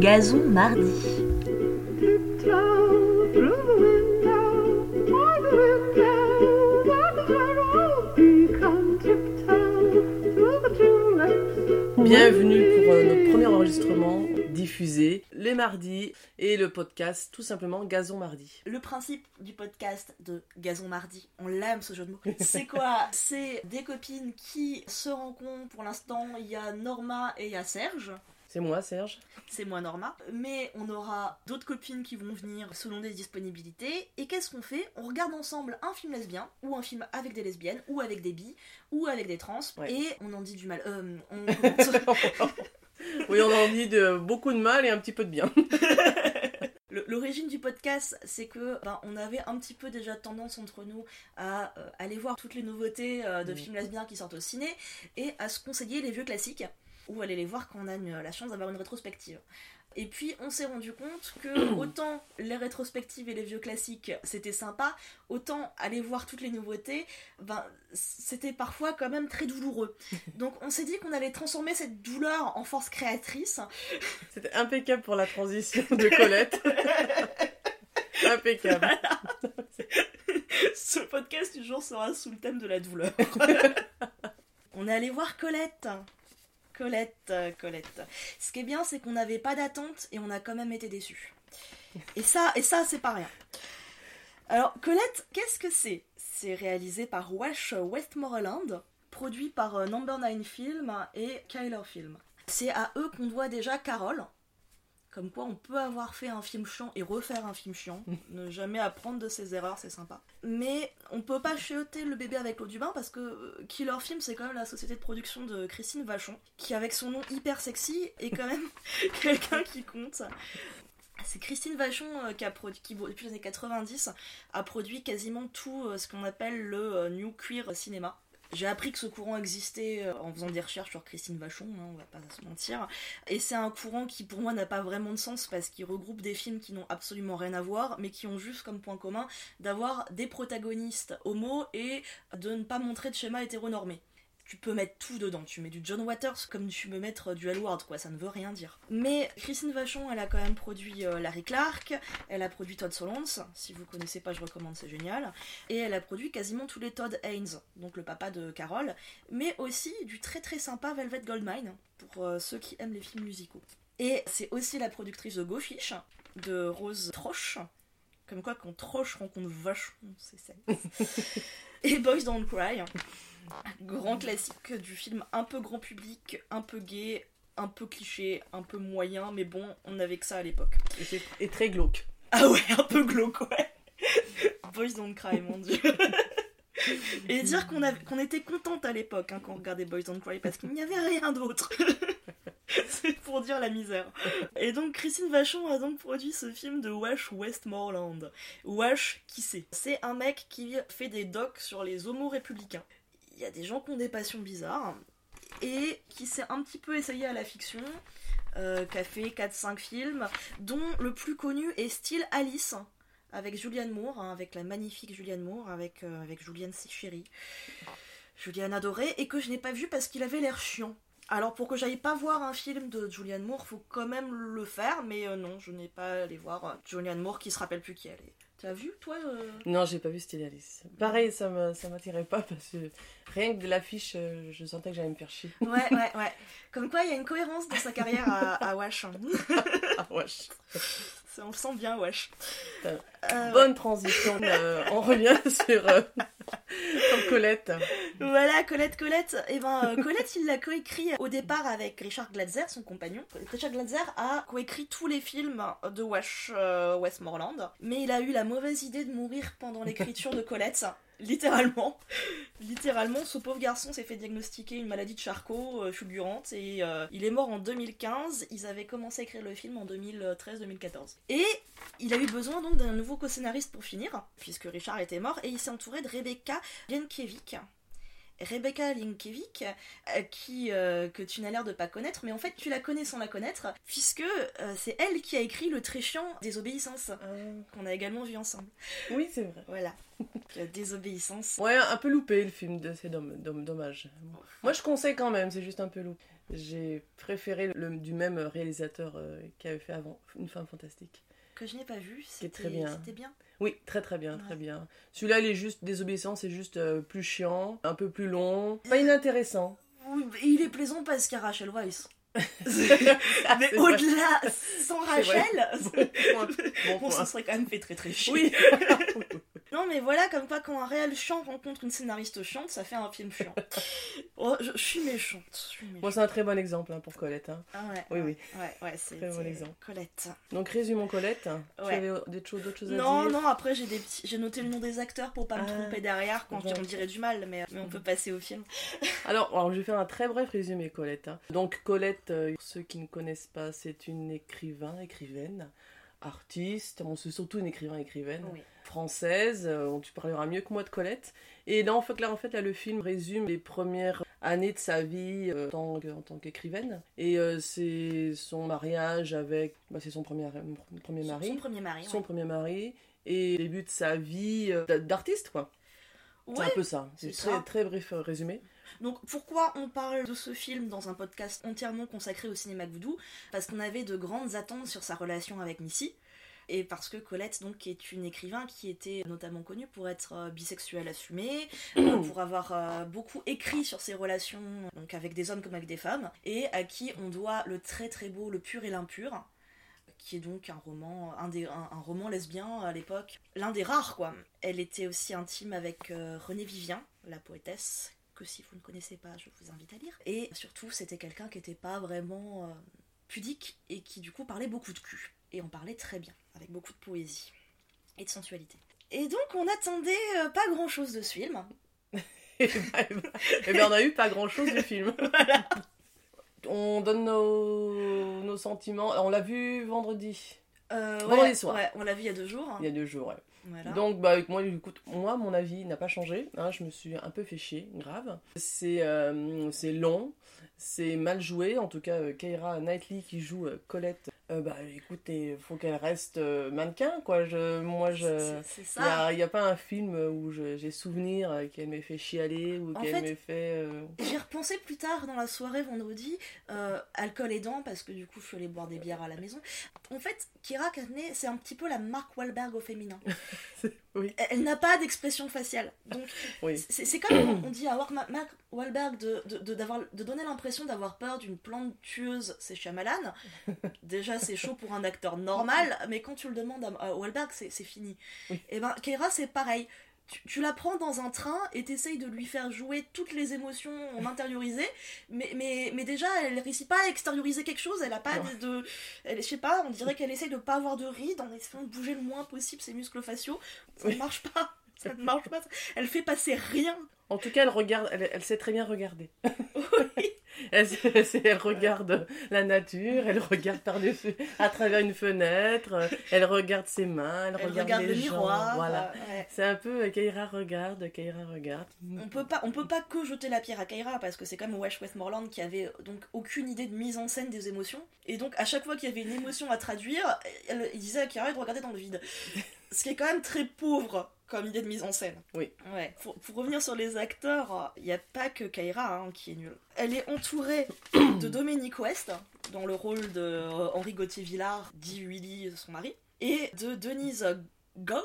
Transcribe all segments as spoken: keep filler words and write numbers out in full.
Gazon Mardi. Bienvenue pour notre premier enregistrement diffusé les mardis et le podcast tout simplement Gazon Mardi. Le principe du podcast de Gazon Mardi, on l'aime ce jeu de mots, c'est quoi ? C'est des copines qui se rencontrent. Pour l'instant il y a Norma et il y a Serge. C'est moi Serge. C'est moi Norma. Mais on aura d'autres copines qui vont venir selon des disponibilités. Et qu'est-ce qu'on fait ? On regarde ensemble un film lesbien, ou un film avec des lesbiennes, ou avec des bi, ou avec des trans, ouais. Et on en dit du mal. Euh, on commence... Oui, on en dit de beaucoup de mal et un petit peu de bien. L'origine du podcast, c'est que ben, on avait un petit peu déjà tendance entre nous à euh, aller voir toutes les nouveautés euh, de mmh. films lesbiens qui sortent au ciné et à se conseiller les vieux classiques. Ou aller les voir quand on a une, la chance d'avoir une rétrospective. Et puis on s'est rendu compte que autant les rétrospectives et les vieux classiques c'était sympa, autant aller voir toutes les nouveautés, ben, c'était parfois quand même très douloureux. Donc on s'est dit qu'on allait transformer cette douleur en force créatrice. C'était impeccable pour la transition de Colette. Impeccable. Voilà. Ce podcast du jour sera sous le thème de la douleur. On est allé voir Colette. Colette, Colette. Ce qui est bien, c'est qu'on n'avait pas d'attente et on a quand même été déçus. Et ça, et ça, c'est pas rien. Alors, Colette, qu'est-ce que c'est ? C'est réalisé par Wash Westmoreland, produit par Number Nine Film et Killer Film. C'est à eux qu'on doit déjà Carole. Comme quoi, on peut avoir fait un film chiant et refaire un film chiant. Ne jamais apprendre de ses erreurs, c'est sympa. Mais on peut pas chiauter le bébé avec l'eau du bain parce que Killer Film, c'est quand même la société de production de Christine Vachon, qui avec son nom hyper sexy est quand même quelqu'un qui compte. C'est Christine Vachon qui, a produit, qui depuis les années quatre-vingt-dix, a produit quasiment tout ce qu'on appelle le New Queer Cinéma. J'ai appris que ce courant existait en faisant des recherches sur Christine Vachon, hein, on va pas se mentir. Et c'est un courant qui pour moi n'a pas vraiment de sens parce qu'il regroupe des films qui n'ont absolument rien à voir, mais qui ont juste comme point commun d'avoir des protagonistes homo et de ne pas montrer de schéma hétéronormé. Tu peux mettre tout dedans, tu mets du John Waters comme tu peux mettre du Hallward, quoi, ça ne veut rien dire. Mais Christine Vachon, elle a quand même produit euh, Larry Clark, elle a produit Todd Solondz, si vous connaissez pas, je recommande, c'est génial. Et elle a produit quasiment tous les Todd Haynes, donc le papa de Carole, mais aussi du très très sympa Velvet Goldmine, pour euh, ceux qui aiment les films musicaux. Et c'est aussi la productrice de Go Fish, de Rose Troche, comme quoi quand Troche rencontre Vachon, c'est ça. Et Boys Don't Cry, grand classique du film un peu grand public, un peu gay, un peu cliché, un peu moyen, mais bon, on n'avait que ça à l'époque. Et, c'est... Et très glauque. Ah ouais, un peu glauque, ouais. Boys Don't Cry, mon dieu. Et dire qu'on, avait... qu'on était contente à l'époque hein, quand on regardait Boys Don't Cry, parce qu'il n'y avait rien d'autre. C'est pour dire la misère. Et donc Christine Vachon a donc produit ce film de Wash Westmoreland. Wash, qui c'est ? C'est un mec qui fait des docs sur les homos républicains. Il y a des gens qui ont des passions bizarres et qui s'est un petit peu essayé à la fiction, euh, qui a fait quatre cinq films, dont le plus connu est Still Alice, avec Julianne Moore, hein, avec la magnifique Julianne Moore, avec, euh, avec Julianne si chérie, Julianne adorée, et que je n'ai pas vu parce qu'il avait l'air chiant. Alors pour que j'aille pas voir un film de Julianne Moore, faut quand même le faire, mais euh, non, je n'ai pas allé voir Julianne Moore qui se rappelle plus qui elle est. T'as vu, toi euh... Non, j'ai pas vu Still Alice. Pareil, ça, me, ça m'attirait pas parce que rien que de l'affiche, je sentais que j'allais me faire chier. Ouais, ouais, ouais. Comme quoi, il y a une cohérence dans sa carrière à, à Wash. À Wash. Ça, on le sent bien, Wash. Euh... Bonne transition. Euh, on revient sur, euh, sur Colette. Voilà, Colette, Colette. Et eh ben, Colette, il l'a coécrit au départ avec Richard Glaser, son compagnon. Richard Glaser a coécrit tous les films de Wash euh, Westmoreland, mais il a eu la mauvaise idée de mourir pendant l'écriture de Colette. Littéralement, littéralement, ce pauvre garçon s'est fait diagnostiquer une maladie de Charcot euh, fulgurante et euh, il est mort en deux mille quinze. Ils avaient commencé à écrire le film en deux mille treize deux mille quatorze. Et il a eu besoin donc d'un nouveau co-scénariste pour finir, puisque Richard était mort, et il s'est entouré de Rebecca Linkiewicz. Rebecca Linkiewicz, euh, qui euh, que tu n'as l'air de pas connaître, mais en fait tu la connais sans la connaître, puisque euh, c'est elle qui a écrit le très chiant Désobéissance, euh... qu'on a également vu ensemble. Oui, c'est vrai. Voilà. Désobéissance. Ouais, un peu loupé le film, de c'est dommage. Moi je conseille quand même, c'est juste un peu loupé. J'ai préféré le du même réalisateur euh, qui avait fait avant Une femme fantastique. Que je n'ai pas vu, c'était très bien. C'était bien. Oui, très très bien, ouais. très bien. Celui-là, il est juste Désobéissance, c'est juste euh, plus chiant, un peu plus long, pas inintéressant. Oui, il est plaisant parce qu'il y a Rachel Weisz. Ah, mais au-delà, vrai. sans Rachel, bon, point, bon, bon ça serait quand même fait très très chiant. Oui. Non mais voilà, comme quoi quand un réel chiant rencontre une scénariste chiante, ça fait un film chiant. Oh, je, je suis méchante. Je suis méchante. Moi c'est un très bon exemple hein, pour Colette. Hein. Ah ouais, oui oui. Ouais, ouais, c'est très bon exemple. Colette. Donc résumons Colette. Ouais. Tu avais d'autres choses, d'autres choses non, à dire ? Non non, après j'ai des petits... j'ai noté le nom des acteurs pour pas ah, me tromper derrière quand on dirait du mal, mais, mais on peut passer au film. alors, alors je vais faire un très bref résumé Colette. Hein. Donc Colette, euh, pour ceux qui ne connaissent pas, c'est une écrivain, écrivaine. artiste, on se surtout une écrivain écrivaine oui. française, euh, tu parleras mieux que moi de Colette. Et là en fait là en fait là le film résume les premières années de sa vie euh, en, tant que, en tant qu'écrivaine et euh, c'est son mariage avec bah, c'est son premier premier mari, son, son premier mari, son ouais. premier mari et le début de sa vie euh, d'artiste quoi. Ouais, c'est un peu ça, c'est, c'est très ça. Très bref résumé. Donc pourquoi on parle de ce film dans un podcast entièrement consacré au cinéma Goudou ? Parce qu'on avait de grandes attentes sur sa relation avec Missy, et parce que Colette donc, est une écrivain qui était notamment connue pour être bisexuelle assumée, pour avoir euh, beaucoup écrit sur ses relations donc, avec des hommes comme avec des femmes, et à qui on doit le très très beau, le pur et l'impur, qui est donc un roman, un, des, un, un roman lesbien à l'époque, l'un des rares quoi. Elle était aussi intime avec euh, Renée Vivien, la poétesse, que si vous ne connaissez pas, je vous invite à lire. Et surtout, c'était quelqu'un qui n'était pas vraiment euh, pudique et qui du coup parlait beaucoup de cul. Et en parlait très bien, avec beaucoup de poésie et de sensualité. Et donc on attendait euh, pas grand chose de ce film. et, bah, et, bah, et bien on a eu pas grand chose du film. Voilà. On donne nos, nos sentiments. On l'a vu vendredi. Euh, vendredi ouais, soir. Ouais, on l'a vu il y a deux jours. Hein. Il y a deux jours, ouais. Voilà. Donc bah avec moi écoute moi mon avis n'a pas changé hein, je me suis un peu fait chier grave c'est euh, c'est long c'est mal joué en tout cas euh, Keira Knightley qui joue euh, Colette euh, bah écoutez faut qu'elle reste euh, mannequin quoi je moi je il y, y a pas un film où je, j'ai souvenir euh, qu'elle m'ait fait chialer ou en qu'elle fait, m'ait fait euh... j'ai repensé plus tard dans la soirée vendredi euh, alcool aidant parce que du coup je suis allée boire des bières à la maison en fait Keira Knightley c'est un petit peu la Mark Wahlberg au féminin. Oui. Elle n'a pas d'expression faciale. Donc, oui. c'est, c'est comme on dit à Mark Wahlberg de, de, de, d'avoir, de donner l'impression d'avoir peur d'une plante tueuse, c'est Shyamalan. Déjà, c'est chaud pour un acteur normal, mais quand tu le demandes à Wahlberg, c'est, c'est fini. Oui. Et ben, Keira, c'est pareil. Tu, tu la prends dans un train et t'essayes de lui faire jouer toutes les émotions en intériorisé, mais, mais, mais déjà elle réussit pas à extérioriser quelque chose, elle a pas de, de elle, je sais pas, on dirait qu'elle essaye de pas avoir de rides en essayant de bouger le moins possible ses muscles faciaux, ça ne marche pas, ça ne marche pas, elle fait passer rien. En tout cas, elle regarde, elle, elle sait très bien regarder. Oui. Elle, elle, elle regarde la nature, elle regarde par-dessus, à travers une fenêtre, elle regarde ses mains, elle, elle regarde, regarde les le gens, miroir. Voilà. Ouais. C'est un peu Keira regarde, Keira regarde. On peut pas, on peut pas que jeter la pierre à Keira parce que c'est comme Wash Westmoreland qui avait donc aucune idée de mise en scène des émotions et donc à chaque fois qu'il y avait une émotion à traduire, elle, il disait à Keira de regarder dans le vide. Ce qui est quand même très pauvre comme idée de mise en scène. Oui. Ouais. Pour, pour revenir sur les acteurs, il n'y a pas que Keira hein, qui est nulle. Elle est entourée de Dominic West, dans le rôle de euh, Henri Gauthier-Villard, dit Willy, son mari, et de Denise Goff.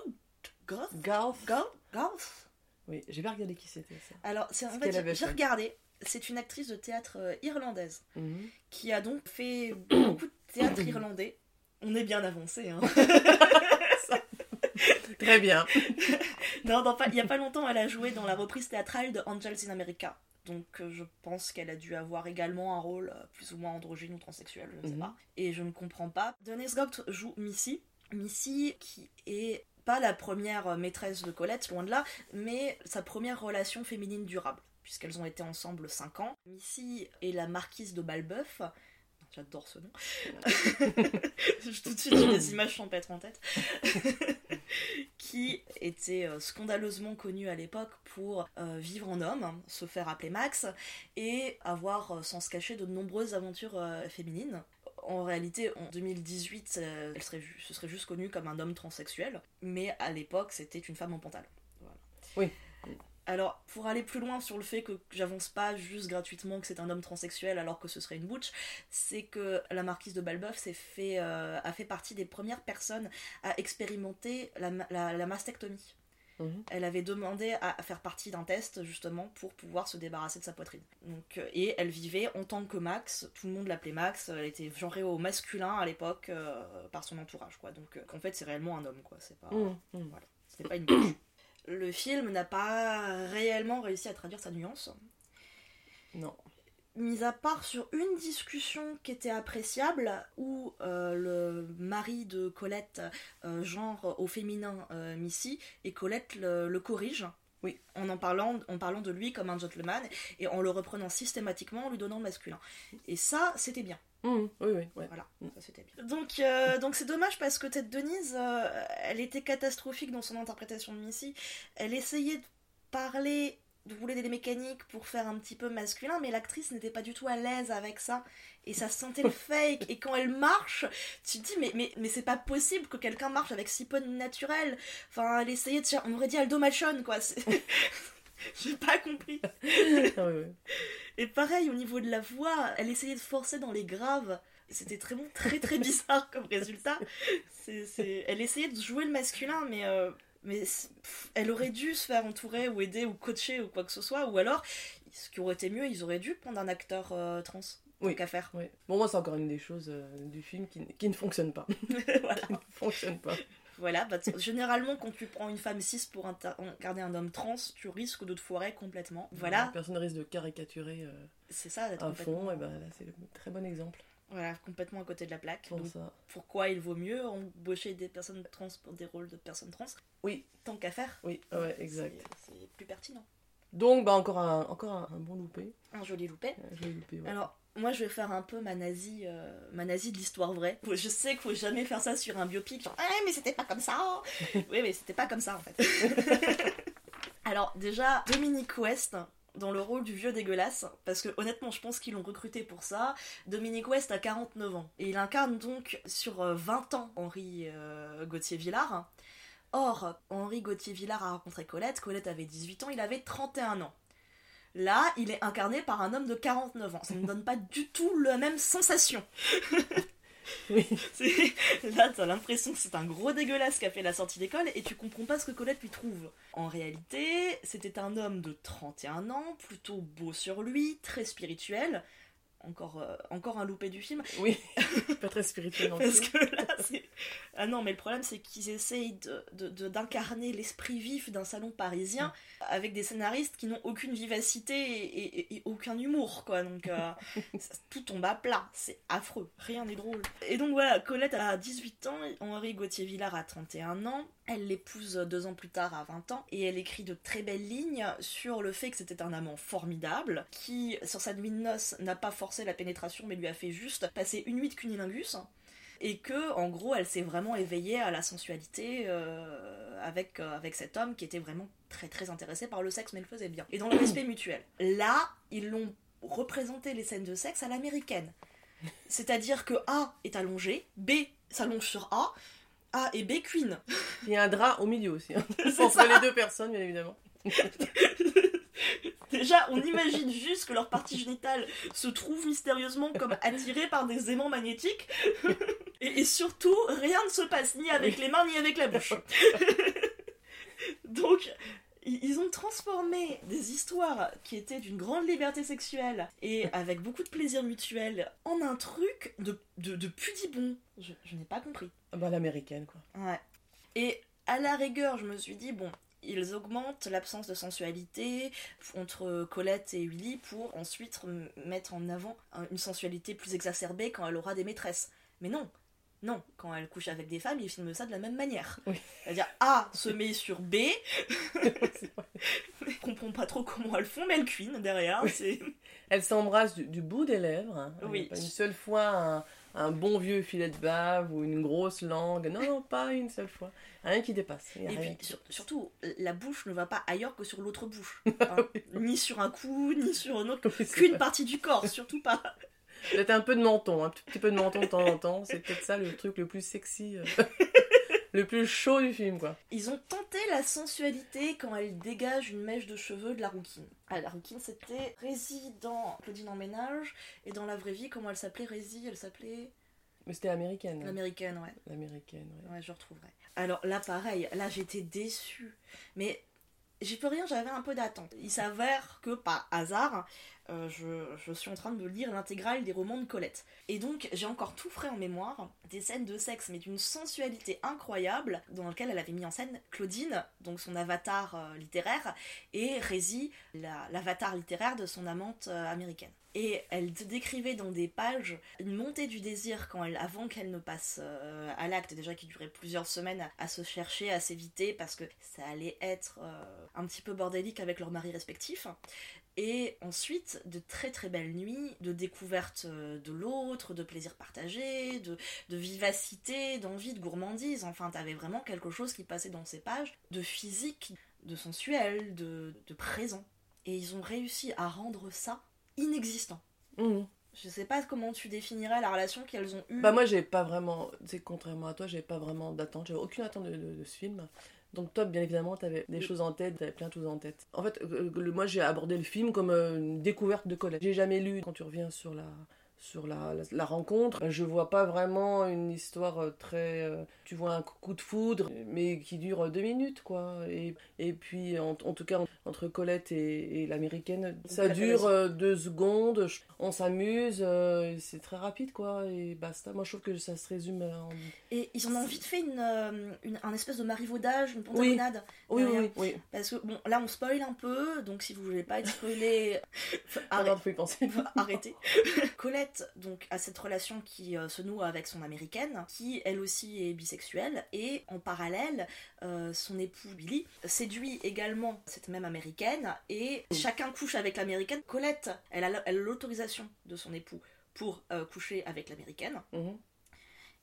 Goff Goff Goff Oui, j'ai pas regardé qui c'était ça. Alors, c'est, en fait, j'ai, j'ai regardé, c'est une actrice de théâtre euh, irlandaise, mm-hmm. qui a donc fait beaucoup de théâtre irlandais. On est bien avancé, hein. Très bien. Non, dans pas, il n'y a pas longtemps, elle a joué dans la reprise théâtrale de Angels in America. Donc euh, je pense qu'elle a dû avoir également un rôle euh, plus ou moins androgyne ou transsexuel, je ne sais mm-hmm. pas. Et je ne comprends pas. Denise Goff joue Missy. Missy qui est pas la première maîtresse de Colette, loin de là, mais sa première relation féminine durable, puisqu'elles ont été ensemble cinq ans. Missy est la marquise de Belbeuf. J'adore ce nom. Tout de suite, j'ai des images champêtres en tête. Qui était scandaleusement connue à l'époque pour euh, vivre en homme, se faire appeler Max, et avoir, sans se cacher, de nombreuses aventures euh, féminines. En réalité, en deux mille dix-huit, euh, elle serait, se serait juste connue comme un homme transsexuel, mais à l'époque, c'était une femme en pantalon. Voilà. Oui. Alors, pour aller plus loin sur le fait que j'avance pas juste gratuitement que c'est un homme transsexuel alors que ce serait une butch, c'est que la marquise de Belbeuf s'est fait, euh, a fait partie des premières personnes à expérimenter la, la, la mastectomie. Mmh. Elle avait demandé à faire partie d'un test justement pour pouvoir se débarrasser de sa poitrine. Donc, et elle vivait en tant que Max, tout le monde l'appelait Max, elle était genrée au masculin à l'époque euh, par son entourage, quoi. Donc en fait c'est réellement un homme, quoi. C'est pas, mmh. voilà. C'était pas une butch. Le film n'a pas réellement réussi à traduire sa nuance. Non. Mis à part sur une discussion qui était appréciable, où euh, le mari de Colette euh, genre au féminin euh, Missy, et Colette le, le corrige. Oui. En en parlant, en parlant de lui comme un gentleman, et en le reprenant systématiquement, en lui donnant le masculin. Et ça, c'était bien. Mmh, oui, oui, ouais. Voilà, mmh. ça c'était bien. Donc, euh, donc c'est dommage parce que Tête Denise, euh, elle était catastrophique dans son interprétation de Missy. Elle essayait de parler, de rouler des mécaniques pour faire un petit peu masculin, mais l'actrice n'était pas du tout à l'aise avec ça. Et ça sentait le fake. Et quand elle marche, tu te dis, mais, mais, mais c'est pas possible que quelqu'un marche avec si peu de naturel. Enfin, elle essayait de faire. On aurait dit Aldo Machon, quoi. C'est... J'ai pas compris. Et pareil, au niveau de la voix, elle essayait de forcer dans les graves. C'était très bon, très très bizarre comme résultat. C'est, c'est... Elle essayait de jouer le masculin, mais, euh... mais pff, elle aurait dû se faire entourer ou aider ou coacher ou quoi que ce soit. Ou alors, ce qui aurait été mieux, ils auraient dû prendre un acteur euh, trans. Oui. Qu'à faire. Oui. Bon, moi, c'est encore une des choses euh, du film qui, n- qui ne fonctionne pas. Voilà. Qui ne fonctionne pas. Voilà, bah t- généralement quand tu prends une femme cis pour inter- incarner un homme trans, tu risques de te foirer complètement. Voilà. Ouais, personne risque de caricaturer euh, c'est ça, d'être à complètement... fond, et ben là c'est le très bon exemple. Voilà, complètement à côté de la plaque. Pour donc, ça. Pourquoi il vaut mieux embaucher des personnes trans pour des rôles de personnes trans ? Oui. Tant qu'à faire. Oui, ouais, exact. C'est, c'est plus pertinent. Donc bah encore un encore un, un bon loupé. Un joli loupé. Un joli loupé, ouais. Alors. Moi, je vais faire un peu ma nazie, euh, ma nazie de l'histoire vraie. Je sais qu'il faut jamais faire ça sur un biopic. Genre, ah, mais c'était pas comme ça. Oui, mais c'était pas comme ça, en fait. Alors, déjà, Dominic West, dans le rôle du vieux dégueulasse, parce que honnêtement, je pense qu'ils l'ont recruté pour ça. Dominic West a quarante-neuf ans. Et il incarne donc, sur vingt ans, Henri euh, Gauthier-Villard. Or, Henri Gauthier-Villard a rencontré Colette. Colette avait dix-huit ans, il avait trente et un ans. Là, il est incarné par un homme de quarante-neuf ans. Ça ne donne pas du tout la même sensation. Oui. C'est... Là, t'as l'impression que c'est un gros dégueulasse qui a fait la sortie d'école et tu comprends pas ce que Colette lui trouve. En réalité, c'était un homme de trente et un ans, plutôt beau sur lui, très spirituel. Encore, euh, encore un loupé du film. Oui, pas très spirituel non plus. Parce que là, c'est... Ah non, mais le problème, c'est qu'ils essayent de, de, de, d'incarner l'esprit vif d'un salon parisien mmh. avec des scénaristes qui n'ont aucune vivacité et, et, et aucun humour, quoi. Donc, euh, ça, tout tombe à plat. C'est affreux. Rien n'est drôle. Et donc, voilà, Colette a dix-huit ans, Henri Gauthier-Villard a trente et un ans. Elle l'épouse deux ans plus tard à vingt ans et elle écrit de très belles lignes sur le fait que c'était un amant formidable qui, sur sa nuit de noces, n'a pas forcé la pénétration mais lui a fait juste passer une nuit de cunilingus et que, en gros, elle s'est vraiment éveillée à la sensualité euh, avec, euh, avec cet homme qui était vraiment très très intéressé par le sexe mais le faisait bien. Et dans le respect mutuel. Là, ils l'ont représenté les scènes de sexe à l'américaine. C'est-à-dire que A est allongé, B s'allonge sur A, A et B queen. Il y a un drap au milieu aussi, hein. Entre ça. Les deux personnes, bien évidemment. Déjà, on imagine juste que leur partie génitale se trouve mystérieusement comme attirée par des aimants magnétiques. Et, et surtout, rien ne se passe ni avec les mains ni avec la bouche. Donc... Ils ont transformé des histoires qui étaient d'une grande liberté sexuelle et avec beaucoup de plaisir mutuel en un truc de, de, de pudibon. Je, je n'ai pas compris. Bah, l'américaine, quoi. Ouais. Et à la rigueur, je me suis dit, bon, ils augmentent l'absence de sensualité entre Colette et Willy pour ensuite mettre en avant une sensualité plus exacerbée quand elle aura des maîtresses. Mais non! Non, quand elle couche avec des femmes, ils filment ça de la même manière. Oui. C'est-à-dire A se met sur B, on comprend pas trop comment elles font, mais elles cuinent derrière. Oui. C'est... Elles s'embrassent du, du bout des lèvres. Hein. Oui. Pas une seule fois un, un bon vieux filet de bave ou une grosse langue. Non, non, pas une seule fois. Rien qui dépasse. Et puis qui... Sur, surtout, la bouche ne va pas ailleurs que sur l'autre bouche. Hein. Oui. Ni sur un cou, ni sur un autre. Oui, qu'une vrai. Partie du corps, surtout pas. Peut-être un peu de menton, un petit peu de menton de temps en temps, c'est peut-être ça le truc le plus sexy euh, le plus chaud du film, quoi. Ils ont tenté la sensualité quand elle dégage une mèche de cheveux de la rouquine. Ah, la rouquine, c'était Resi dans Claudine en ménage, et dans la vraie vie, comment elle s'appelait Resi? Elle s'appelait... Mais c'était l'américaine. L'américaine, ouais. L'américaine, ouais. Ouais, je retrouverai. Alors là, pareil, là, j'étais déçue. Mais... j'y peux rien, j'avais un peu d'attente. Il s'avère que, par hasard, euh, je, je suis en train de lire l'intégrale des romans de Colette. Et donc, j'ai encore tout frais en mémoire, des scènes de sexe, mais d'une sensualité incroyable, dans laquelle elle avait mis en scène Claudine, donc son avatar euh, littéraire, et Resi, la, l'avatar littéraire de son amante euh, américaine. Et elle décrivait dans des pages une montée du désir quand elle, avant qu'elle ne passe euh, à l'acte, déjà qui durait plusieurs semaines à, à se chercher, à s'éviter, parce que ça allait être euh, un petit peu bordélique avec leurs maris respectifs. Et ensuite, de très très belles nuits, de découverte de l'autre, de plaisir partagé, de, de vivacité, d'envie, de gourmandise. Enfin, t'avais vraiment quelque chose qui passait dans ces pages, de physique, de sensuel, de, de présent. Et ils ont réussi à rendre ça inexistant. Mmh. Je sais pas comment tu définirais la relation qu'elles ont eue. Bah moi j'ai pas vraiment, c'est contrairement à toi, j'ai pas vraiment d'attente, j'avais aucune attente de, de, de ce film. Donc toi bien évidemment t'avais des choses en tête, t'avais plein de choses en tête. En fait euh, le, moi j'ai abordé le film comme euh, une découverte de Colette. J'ai jamais lu, quand tu reviens sur la... sur la, la, la rencontre, je vois pas vraiment une histoire très... Euh, tu vois un coup de foudre, mais qui dure deux minutes, quoi. Et, et puis, en, en tout cas, entre Colette et, et l'américaine, ça dure euh, deux secondes, on s'amuse, euh, c'est très rapide, quoi, et basta. Moi, je trouve que ça se résume en... Et ils en ont vite fait une, euh, une, un espèce de marivaudage, une pantalonnade. Oui, oui, oui, oui. Parce que, bon, là, on spoil un peu, donc si vous voulez pas être spoilé... Arrêtez. Arrêtez. Colette, donc à cette relation qui euh, se noue avec son américaine, qui elle aussi est bisexuelle, et en parallèle euh, son époux Billy séduit également cette même américaine, et chacun couche avec l'américaine. Colette, elle a, elle a l'autorisation de son époux pour euh, coucher avec l'américaine, mmh.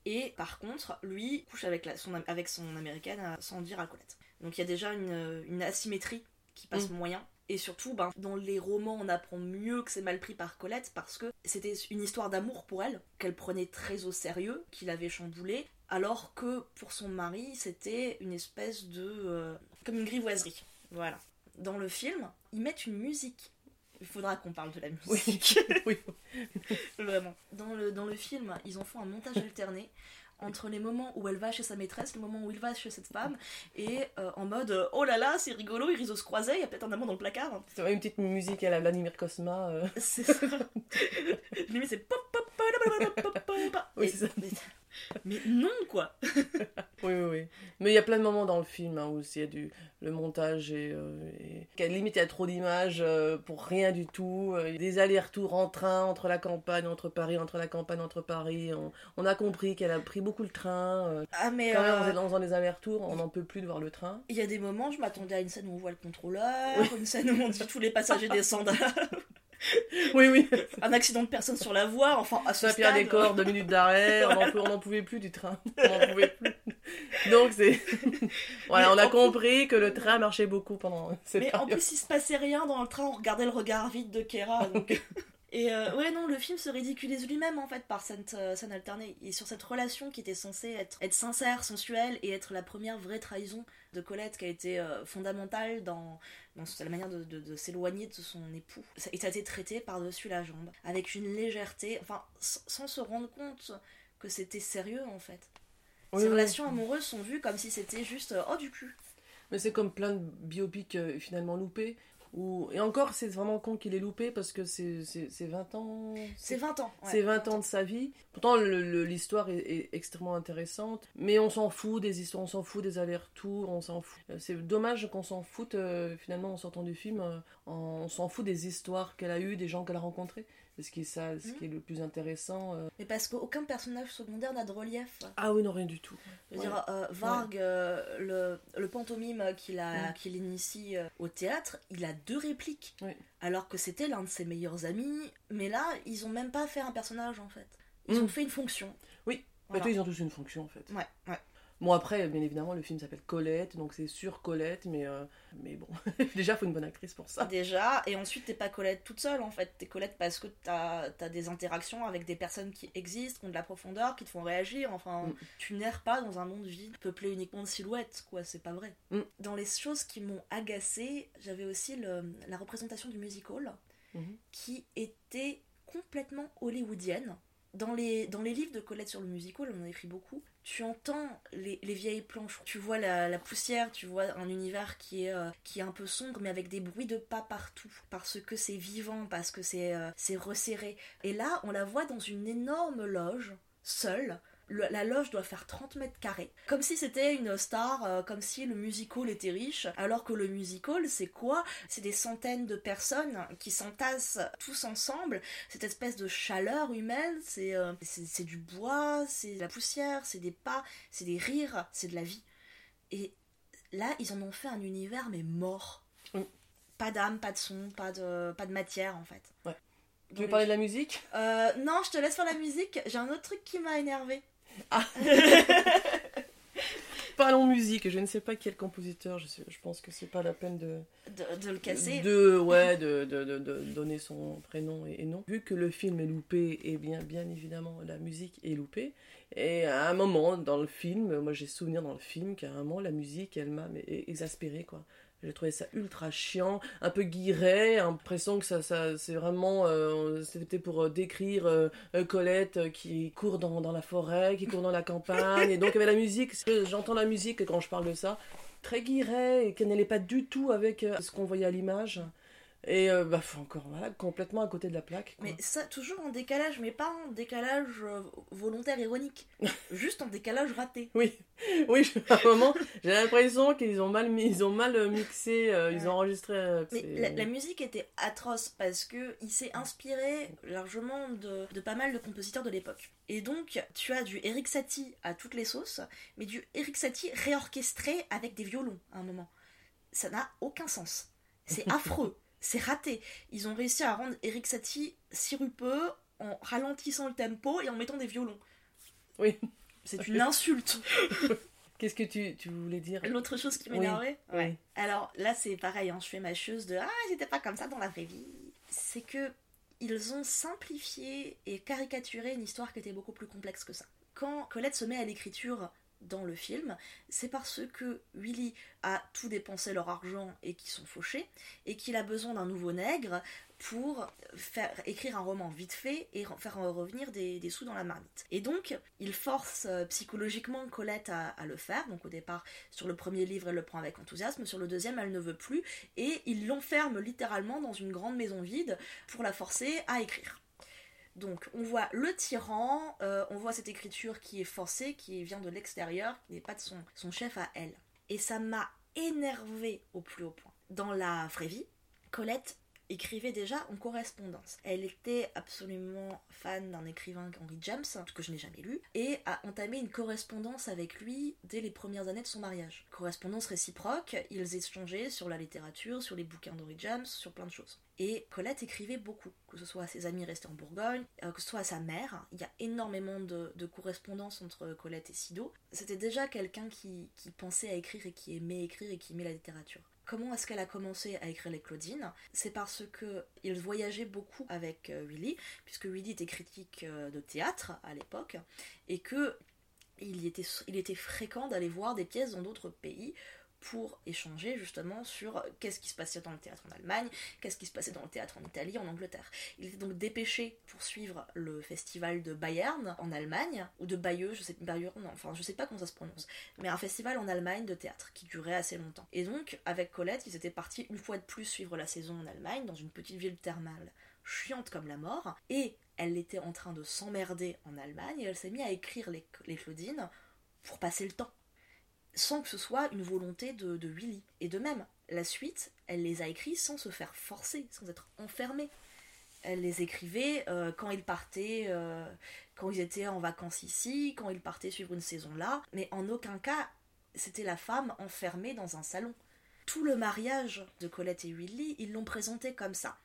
Et par contre lui couche avec, la, son, avec son américaine sans dire à Colette. Donc il y a déjà une, une asymétrie qui passe mmh. moyen. Et surtout, ben, dans les romans, on apprend mieux que c'est mal pris par Colette, parce que c'était une histoire d'amour pour elle, qu'elle prenait très au sérieux, qui l'avait chamboulée, alors que pour son mari, c'était une espèce de... Euh, comme une grivoiserie, voilà. Dans le film, ils mettent une musique. Il faudra qu'on parle de la musique. Oui, oui. Vraiment. Dans le, dans le film, ils en font un montage alterné, entre les moments où elle va chez sa maîtresse, le moment où il va chez cette femme, et euh, en mode oh là là, c'est rigolo, ils risent de se croiser, il y a peut-être un amant dans le placard. C'est vrai, une petite musique à la Vladimir Cosma. Euh... C'est ça. Limite, c'est pop pop pop pop pop. Oui, c'est ça. Mais, mais non, quoi. Oui, oui, oui. Mais il y a plein de moments dans le film hein, où il y a du le montage et, euh, et... limite il y a trop d'images euh, pour rien du tout. Euh, des allers-retours en train entre la campagne, entre Paris, entre la campagne, entre Paris. On, on a compris qu'elle a pris beaucoup le train. Euh, ah mais quand euh... même, on est dans, dans les allers-retours, on n'en peut plus de voir le train. Il y a des moments, je m'attendais à une scène où on voit le contrôleur, oui. Une scène où on dit tous les passagers descendent. Oui, oui. Un accident de personne sur la voie, enfin, à ce stade. Décor, deux minutes d'arrêt, on n'en pouvait plus du train. On n'en pouvait plus. Donc, c'est. Voilà, mais on a compris plus... que le train marchait beaucoup pendant cette Mais période. En plus, il se passait rien dans le train, on regardait le regard vide de Keira. Donc... Et euh, ouais, non, le film se ridiculise lui-même en fait par cette euh, scène alternée. Et sur cette relation qui était censée être, être sincère, sensuelle, et être la première vraie trahison de Colette, qui a été euh, fondamentale dans, dans la manière de, de, de s'éloigner de son époux. Et ça a été traité par-dessus la jambe, avec une légèreté, enfin, sans se rendre compte que c'était sérieux en fait. Oui, Ces oui. relations amoureuses sont vues comme si c'était juste euh, oh du cul. Mais c'est comme plein de biopics euh, finalement loupés. Où... Et encore, c'est vraiment con qu'il ait loupé parce que c'est, c'est, c'est vingt ans... C'est vingt ans, ouais. C'est vingt ans de sa vie. Pourtant, le, le, l'histoire est, est extrêmement intéressante, mais on s'en fout des histoires, on s'en fout des allers-retours, on s'en fout... C'est dommage qu'on s'en foute, euh, finalement, en sortant du film, euh, en, on s'en fout des histoires qu'elle a eues, des gens qu'elle a rencontrés. C'est ce qui est ça, ce mmh. qui est le plus intéressant. Euh... Mais parce qu'aucun personnage secondaire n'a de relief. Ah oui, non, rien du tout. Je veux ouais. dire, euh, Varg, ouais. euh, le, le pantomime qu'il, a, mmh. qu'il initie euh, au théâtre, il a deux répliques. Oui. Alors que c'était l'un de ses meilleurs amis. Mais là, ils ont même pas fait un personnage, en fait. Ils mmh. ont fait une fonction. Oui, voilà. Bah, toi, ils ont tous une fonction, en fait. Ouais, ouais. Bon, après, bien évidemment, le film s'appelle Colette, donc c'est sur Colette, mais, euh, mais bon, déjà, il faut une bonne actrice pour ça. Déjà, et ensuite, t'es pas Colette toute seule, en fait. T'es Colette parce que t'as, t'as des interactions avec des personnes qui existent, qui ont de la profondeur, qui te font réagir. Enfin, mm. tu n'erres pas dans un monde vide, peuplé uniquement de silhouettes, quoi, c'est pas vrai. Mm. Dans les choses qui m'ont agacée, j'avais aussi le, la représentation du musical, mm-hmm. qui était complètement hollywoodienne. Dans les, dans les livres de Colette sur le musical, on en a écrit beaucoup, tu entends les, les vieilles planches, tu vois la, la poussière, tu vois un univers qui est, euh, qui est un peu sombre, mais avec des bruits de pas partout, parce que c'est vivant, parce que c'est, euh, c'est resserré. Et là, on la voit dans une énorme loge, seule. Le, la loge doit faire trente mètres carrés. Comme si c'était une star, euh, comme si le musical était riche, alors que le musical, c'est quoi ? C'est des centaines de personnes qui s'entassent tous ensemble, cette espèce de chaleur humaine, c'est, euh, c'est, c'est du bois, c'est de la poussière, c'est des pas, c'est des rires, c'est de la vie. Et là, ils en ont fait un univers, mais mort. Mmh. Pas d'âme, pas de son, pas de, pas de matière, en fait. Ouais. Tu veux parler de la musique ? euh, Non, je te laisse faire la musique, j'ai un autre truc qui m'a énervée. Ah. Parlons musique. Je ne sais pas quel compositeur. Je, sais, je pense que c'est pas la peine de de, de le casser. De ouais, de, de, de, de donner son prénom et, et nom. Vu que le film est loupé, et bien bien évidemment la musique est loupée. Et à un moment dans le film, moi j'ai souvenir dans le film qu'à un moment la musique, elle m'a exaspérée, quoi. J'ai trouvé ça ultra chiant, un peu guiré, l'impression que ça, ça c'est vraiment, euh, c'était pour décrire euh, Colette qui court dans, dans la forêt, qui court dans la campagne, et donc avec la musique, j'entends la musique quand je parle de ça, très guiré, et qu'elle n'allait pas du tout avec euh, ce qu'on voyait à l'image. Et euh, bah, encore voilà, complètement à côté de la plaque, quoi. Mais ça, toujours en décalage, mais pas en décalage euh, volontaire ironique, juste en décalage raté. Oui, oui, je, à un moment, j'ai l'impression qu'ils ont mal, ils ont mal mixé, euh, ils ouais. ont enregistré. Euh, mais la, la musique était atroce parce qu'il s'est inspiré largement de, de pas mal de compositeurs de l'époque. Et donc, tu as du Eric Satie à toutes les sauces, mais du Eric Satie réorchestré avec des violons à un moment. Ça n'a aucun sens. C'est affreux. C'est raté. Ils ont réussi à rendre Eric Satie sirupeux en ralentissant le tempo et en mettant des violons. Oui. C'est une insulte. Qu'est-ce que tu, tu voulais dire ? L'autre chose qui m'énervait ? Oui. Ouais. Alors là, c'est pareil, hein, je fais ma chose de « Ah, j'étais pas comme ça dans la vraie vie ». C'est que ils ont simplifié et caricaturé une histoire qui était beaucoup plus complexe que ça. Quand Colette se met à l'écriture dans le film, c'est parce que Willy a tout dépensé leur argent et qu'ils sont fauchés, et qu'il a besoin d'un nouveau nègre pour faire écrire un roman vite fait et faire revenir des, des sous dans la marmite. Et donc, il force euh, psychologiquement Colette à, à le faire. Donc au départ, sur le premier livre, elle le prend avec enthousiasme, sur le deuxième, elle ne veut plus, et il l'enferme littéralement dans une grande maison vide pour la forcer à écrire. Donc, on voit le tyran, euh, on voit cette écriture qui est forcée, qui vient de l'extérieur, qui n'est pas de son, son chef à elle. Et ça m'a énervée au plus haut point. Dans la vraie vie, Colette écrivait déjà en correspondance. Elle était absolument fan d'un écrivain, Henry James, que je n'ai jamais lu, et a entamé une correspondance avec lui dès les premières années de son mariage. Correspondance réciproque, ils échangeaient sur la littérature, sur les bouquins d'Henry James, sur plein de choses. Et Colette écrivait beaucoup, que ce soit à ses amis restés en Bourgogne, que ce soit à sa mère. Il y a énormément de, de correspondances entre Colette et Sido. C'était déjà quelqu'un qui, qui pensait à écrire et qui aimait écrire et qui aimait la littérature. Comment est-ce qu'elle a commencé à écrire les Claudines ? C'est parce qu'ils voyageaient beaucoup avec Willy, puisque Willy était critique de théâtre à l'époque, et qu'il était, il était fréquent d'aller voir des pièces dans d'autres pays pour échanger justement sur qu'est-ce qui se passait dans le théâtre en Allemagne, qu'est-ce qui se passait dans le théâtre en Italie, en Angleterre. Il était donc dépêché pour suivre le festival de Bayern en Allemagne, ou de Bayeux, je sais, Bayeux, non, enfin, je sais pas comment ça se prononce, mais un festival en Allemagne de théâtre qui durait assez longtemps. Et donc, avec Colette, ils étaient partis une fois de plus suivre la saison en Allemagne, dans une petite ville thermale chiante comme la mort, et elle était en train de s'emmerder en Allemagne, et elle s'est mise à écrire les, les Claudines pour passer le temps, sans que ce soit une volonté de, de Willy. Et de même, la suite, elle les a écrits sans se faire forcer, sans être enfermée. Elle les écrivait euh, quand ils partaient, euh, quand ils étaient en vacances ici, quand ils partaient suivre une saison là, mais en aucun cas, c'était la femme enfermée dans un salon. Tout le mariage de Colette et Willy, ils l'ont présenté comme ça.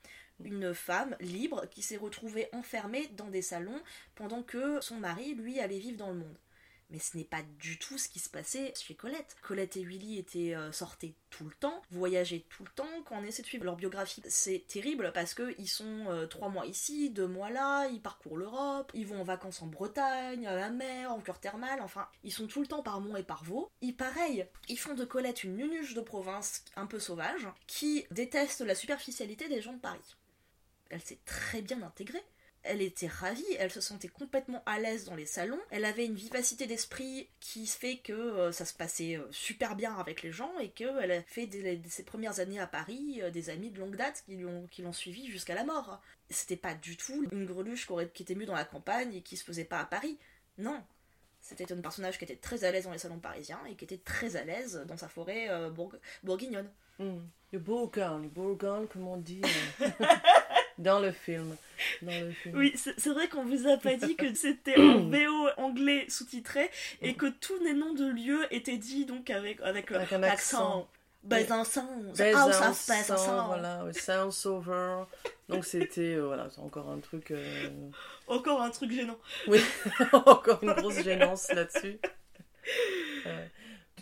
Une femme libre qui s'est retrouvée enfermée dans des salons pendant que son mari, lui, allait vivre dans le monde. Mais ce n'est pas du tout ce qui se passait chez Colette. Colette et Willy étaient euh, sortaient tout le temps, voyageaient tout le temps. Quand on essaie de suivre leur biographie, c'est terrible parce qu'ils sont euh, trois mois ici, deux mois là, ils parcourent l'Europe, ils vont en vacances en Bretagne, à la mer, en cure thermale, enfin, ils sont tout le temps par Mont et par Vaux. Et pareil, ils font de Colette une nunuche de province un peu sauvage qui déteste la superficialité des gens de Paris. Elle s'est très bien intégrée. Elle était ravie, elle se sentait complètement à l'aise dans les salons, elle avait une vivacité d'esprit qui fait que euh, ça se passait euh, super bien avec les gens et qu'elle a fait des, des, ses premières années à Paris euh, des amis de longue date qui, lui ont, qui l'ont suivie jusqu'à la mort. C'était pas du tout une greluche qui, aurait, qui était mue dans la campagne et qui se faisait pas à Paris. Non, c'était un personnage qui était très à l'aise dans les salons parisiens et qui était très à l'aise dans sa forêt euh, bourg- bourguignonne. Mmh. Le bourgogne, le bourgogne comme on dit... Euh... Dans le film. Dans le film. Oui, c'est, c'est vrai qu'on vous a pas dit que c'était en V O anglais sous-titré et que tous les noms de lieux étaient dits donc avec, avec, avec un accent. Besançon. Besançon, voilà. Saint-Sauveur. Donc c'était, euh, voilà, c'est encore un truc... Euh... Encore un truc gênant. Oui, encore une grosse gênance là-dessus. Euh,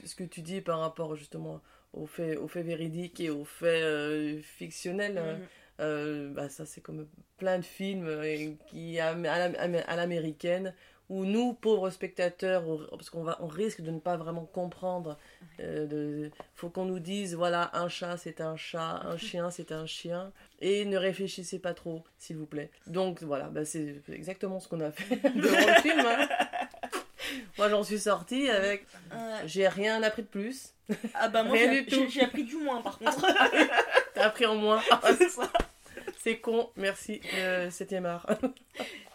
ce que tu dis par rapport justement aux faits, aux faits véridiques et aux faits euh, fictionnels... Mm-hmm. Euh, Euh, bah ça c'est comme plein de films euh, qui à, à, à l'américaine où nous pauvres spectateurs on, parce qu'on va on risque de ne pas vraiment comprendre euh, de, faut qu'on nous dise voilà un chat c'est un chat, un chien c'est un chien et ne réfléchissez pas trop s'il vous plaît. Donc voilà, bah, c'est exactement ce qu'on a fait devant le film hein. Moi j'en suis sortie avec euh... j'ai rien appris de plus. Ah bah moi j'ai, j'ai, j'ai appris du moins par contre. T'as appris en moins. Ah, c'est ça. C'est con, merci, euh, c'était marre.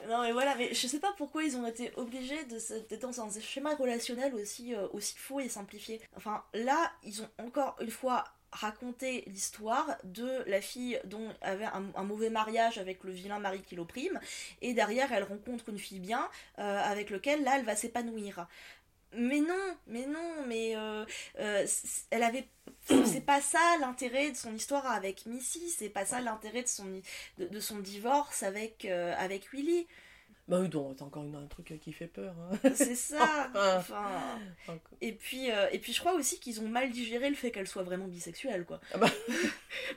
Non mais voilà, mais je sais pas pourquoi ils ont été obligés de d'être dans un schéma relationnel aussi, euh, aussi faux et simplifié. Enfin là, ils ont encore une fois raconté l'histoire de la fille dont avait un, un mauvais mariage avec le vilain mari qui l'opprime, et derrière elle rencontre une fille bien, euh, avec laquelle là elle va s'épanouir. Mais non, mais non, mais euh, euh, elle avait... C'est pas ça l'intérêt de son histoire avec Missy, c'est pas ça l'intérêt de son, de, de son divorce avec, euh, avec Willy. Bah oui, donc, c'est encore un truc qui fait peur. Hein. C'est ça. Enfin, et puis, euh, et puis je crois aussi qu'ils ont mal digéré le fait qu'elle soit vraiment bisexuelle, quoi. Ah bah.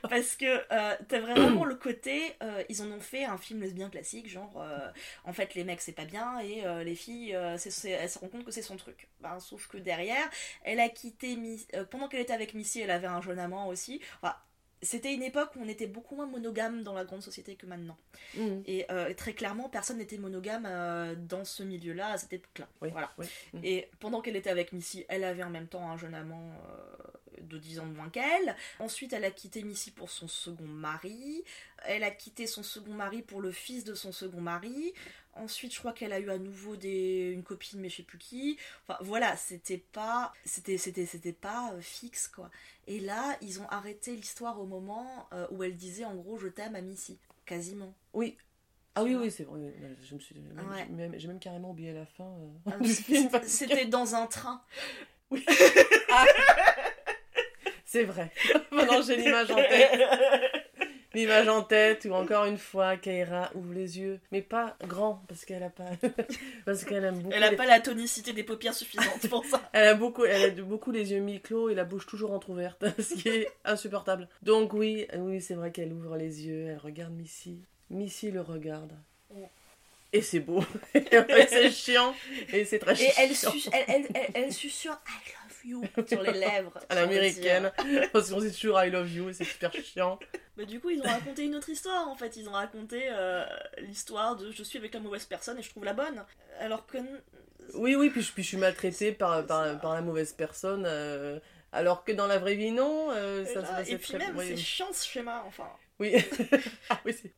Parce que euh, t'as vraiment le côté, euh, ils en ont fait un film lesbien classique, genre, euh, en fait, les mecs, c'est pas bien, et euh, les filles, euh, c'est, c'est, elles se rendent compte que c'est son truc. Ben, sauf que derrière, elle a quitté... Mi- euh, pendant qu'elle était avec Missy, elle avait un jeune amant aussi. Enfin, c'était une époque où on était beaucoup moins monogame dans la grande société que maintenant. Mmh. Et euh, très clairement, personne n'était monogame euh, dans ce milieu-là, à cette époque-là. Oui, voilà. Oui. Mmh. Et pendant qu'elle était avec Missy, elle avait en même temps un jeune amant euh, de dix ans de moins qu'elle. Ensuite, elle a quitté Missy pour son second mari. Elle a quitté son second mari pour le fils de son second mari. Ensuite, je crois qu'elle a eu à nouveau des... une copine, mais je sais plus qui. Enfin, voilà, c'était pas, c'était, c'était, c'était pas euh, fixe, quoi. Et là, ils ont arrêté l'histoire au moment euh, où elle disait, en gros, je t'aime à Missy. Quasiment. Oui. Ah oui, oui, c'est vrai. Je me suis... ouais. j'ai, même, j'ai même carrément oublié la fin. Euh... Ah, c'était, c'était dans un train. Oui. Ah. C'est vrai. Maintenant, j'ai l'image en tête. L'image en tête, ou encore une fois, Keira ouvre les yeux, mais pas grand, parce qu'elle a pas, parce qu'elle aime beaucoup. Elle a les... pas la tonicité des paupières suffisante pour ça. Elle a beaucoup, elle a beaucoup les yeux mi-clos et la bouche toujours entrouverte, ce qui est insupportable. Donc oui, oui, c'est vrai qu'elle ouvre les yeux, elle regarde Missy, Missy le regarde. Ouais. Et c'est beau. Et en fait, c'est chiant. Et c'est très et chiant. Et elle, su- elle, elle, elle, elle susurre I love you sur les lèvres. À l'américaine. Parce qu'on dit toujours I love you et c'est super chiant. Mais du coup, ils ont raconté une autre histoire en fait. Ils ont raconté euh, l'histoire de je suis avec la mauvaise personne et je trouve la bonne. Alors que. Oui, oui, puis je, puis je suis maltraitée par, par, par la mauvaise personne. Euh, alors que dans la vraie vie, non. Euh, et ça, là, ça, et puis même, c'est chiant ce schéma, enfin. Oui. Ah oui, c'est.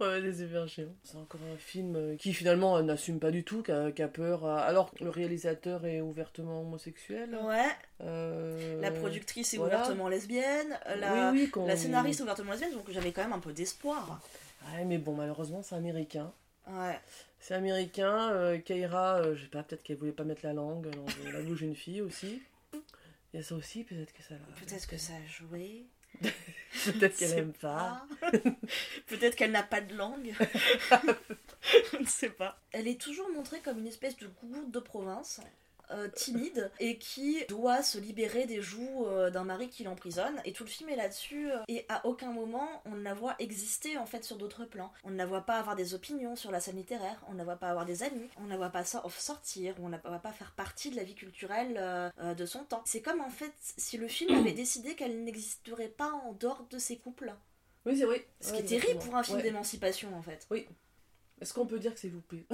Ouais, c'est super chiant. C'est encore un film qui finalement n'assume pas du tout, qui a, qui a peur, alors que le réalisateur est ouvertement homosexuel. Ouais. Euh... La productrice est voilà. ouvertement lesbienne, la, oui, oui, quand... la scénariste est ouvertement lesbienne, donc j'avais quand même un peu d'espoir. Ouais, mais bon, malheureusement, c'est américain. Ouais. C'est américain. Euh, Keira, euh, je sais pas, peut-être qu'elle voulait pas mettre la langue dans la bouche d'une fille aussi. Il y a ça aussi, peut-être que ça. Peut-être que ça a joué. Peut-être qu'elle n'aime pas, pas. Peut-être qu'elle n'a pas de langue. Je ne sais pas. Elle est toujours montrée comme une espèce de gourou de province euh, timide et qui doit se libérer des joues euh, d'un mari qui l'emprisonne, et tout le film est là-dessus, euh, et à aucun moment on ne la voit exister en fait sur d'autres plans. On ne la voit pas avoir des opinions sur la scène littéraire, on ne la voit pas avoir des amis, on ne la voit pas so- sortir, on ne la voit pas faire partie de la vie culturelle euh, euh, de son temps. C'est comme en fait si le film avait décidé qu'elle n'existerait pas en dehors de ces couples. Oui, c'est vrai. Ce qui ouais, est terrible pour un film ouais. d'émancipation en fait. Oui. Est-ce qu'on peut dire que c'est loupé ?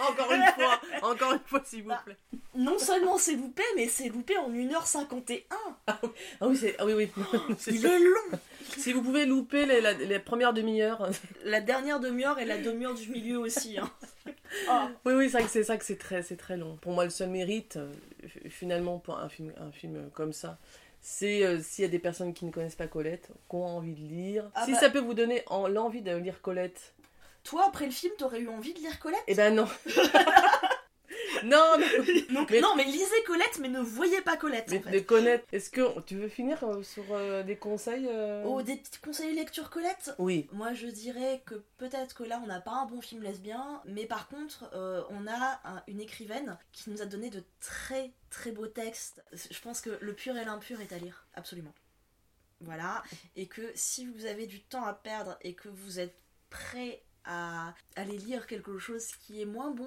Encore une fois, encore une fois, s'il vous plaît. Bah, non seulement c'est loupé, mais c'est loupé en une heure cinquante et un. Ah oui, ah oui, c'est, ah oui, oui. Oh, c'est il ça. Est long. Si vous pouvez louper les, la, les premières demi-heures. La dernière demi-heure et la demi-heure du milieu aussi. Hein. Oh. Oui, oui, c'est vrai que c'est ça que c'est très, c'est très long. Pour moi, le seul mérite, finalement, pour un film, un film comme ça, c'est euh, s'il y a des personnes qui ne connaissent pas Colette, qui ont envie de lire. Ah si bah... ça peut vous donner en, l'envie de lire Colette. Toi, après le film, t'aurais eu envie de lire Colette ? Eh ben non. non, mais... Donc, mais... non, mais lisez Colette, mais ne voyez pas Colette. Mais en fait. De connaître. Est-ce que tu veux finir euh, sur euh, des conseils euh... Oh, des petits conseils lecture Colette ? Oui. Moi, je dirais que peut-être que là, on n'a pas un bon film lesbien, mais par contre, euh, on a un, une écrivaine qui nous a donné de très, très beaux textes. Je pense que Le pur et l'impur est à lire, absolument. Voilà. Et que si vous avez du temps à perdre et que vous êtes prêt à aller lire quelque chose qui est moins bon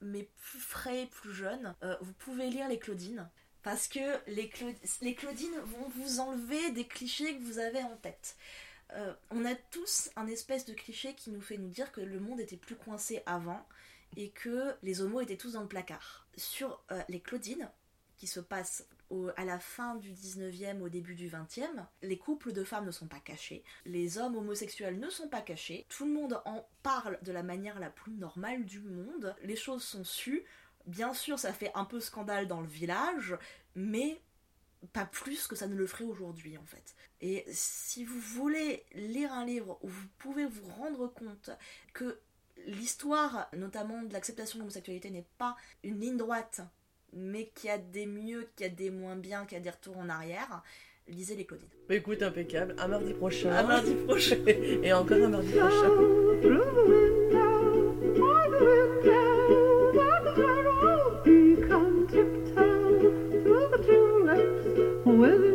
mais plus frais, plus jeune, euh, vous pouvez lire les Claudines, parce que les, Cla- les Claudines vont vous enlever des clichés que vous avez en tête. Euh, on a tous un espèce de cliché qui nous fait nous dire que le monde était plus coincé avant et que les homos étaient tous dans le placard. Sur euh, les Claudines, qui se passent Au, à la fin du dix-neuvième, au début du vingtième, les couples de femmes ne sont pas cachés, les hommes homosexuels ne sont pas cachés, tout le monde en parle de la manière la plus normale du monde, les choses sont sues, bien sûr ça fait un peu scandale dans le village, mais pas plus que ça ne le ferait aujourd'hui en fait. Et si vous voulez lire un livre où vous pouvez vous rendre compte que l'histoire, notamment de l'acceptation de l'homosexualité, n'est pas une ligne droite, mais qu'il y a des mieux, qu'il y a des moins bien, qu'il y a des retours en arrière, lisez les Claudines. Bah écoute, impeccable, à mardi prochain. À mardi prochain. Et encore à mardi prochain.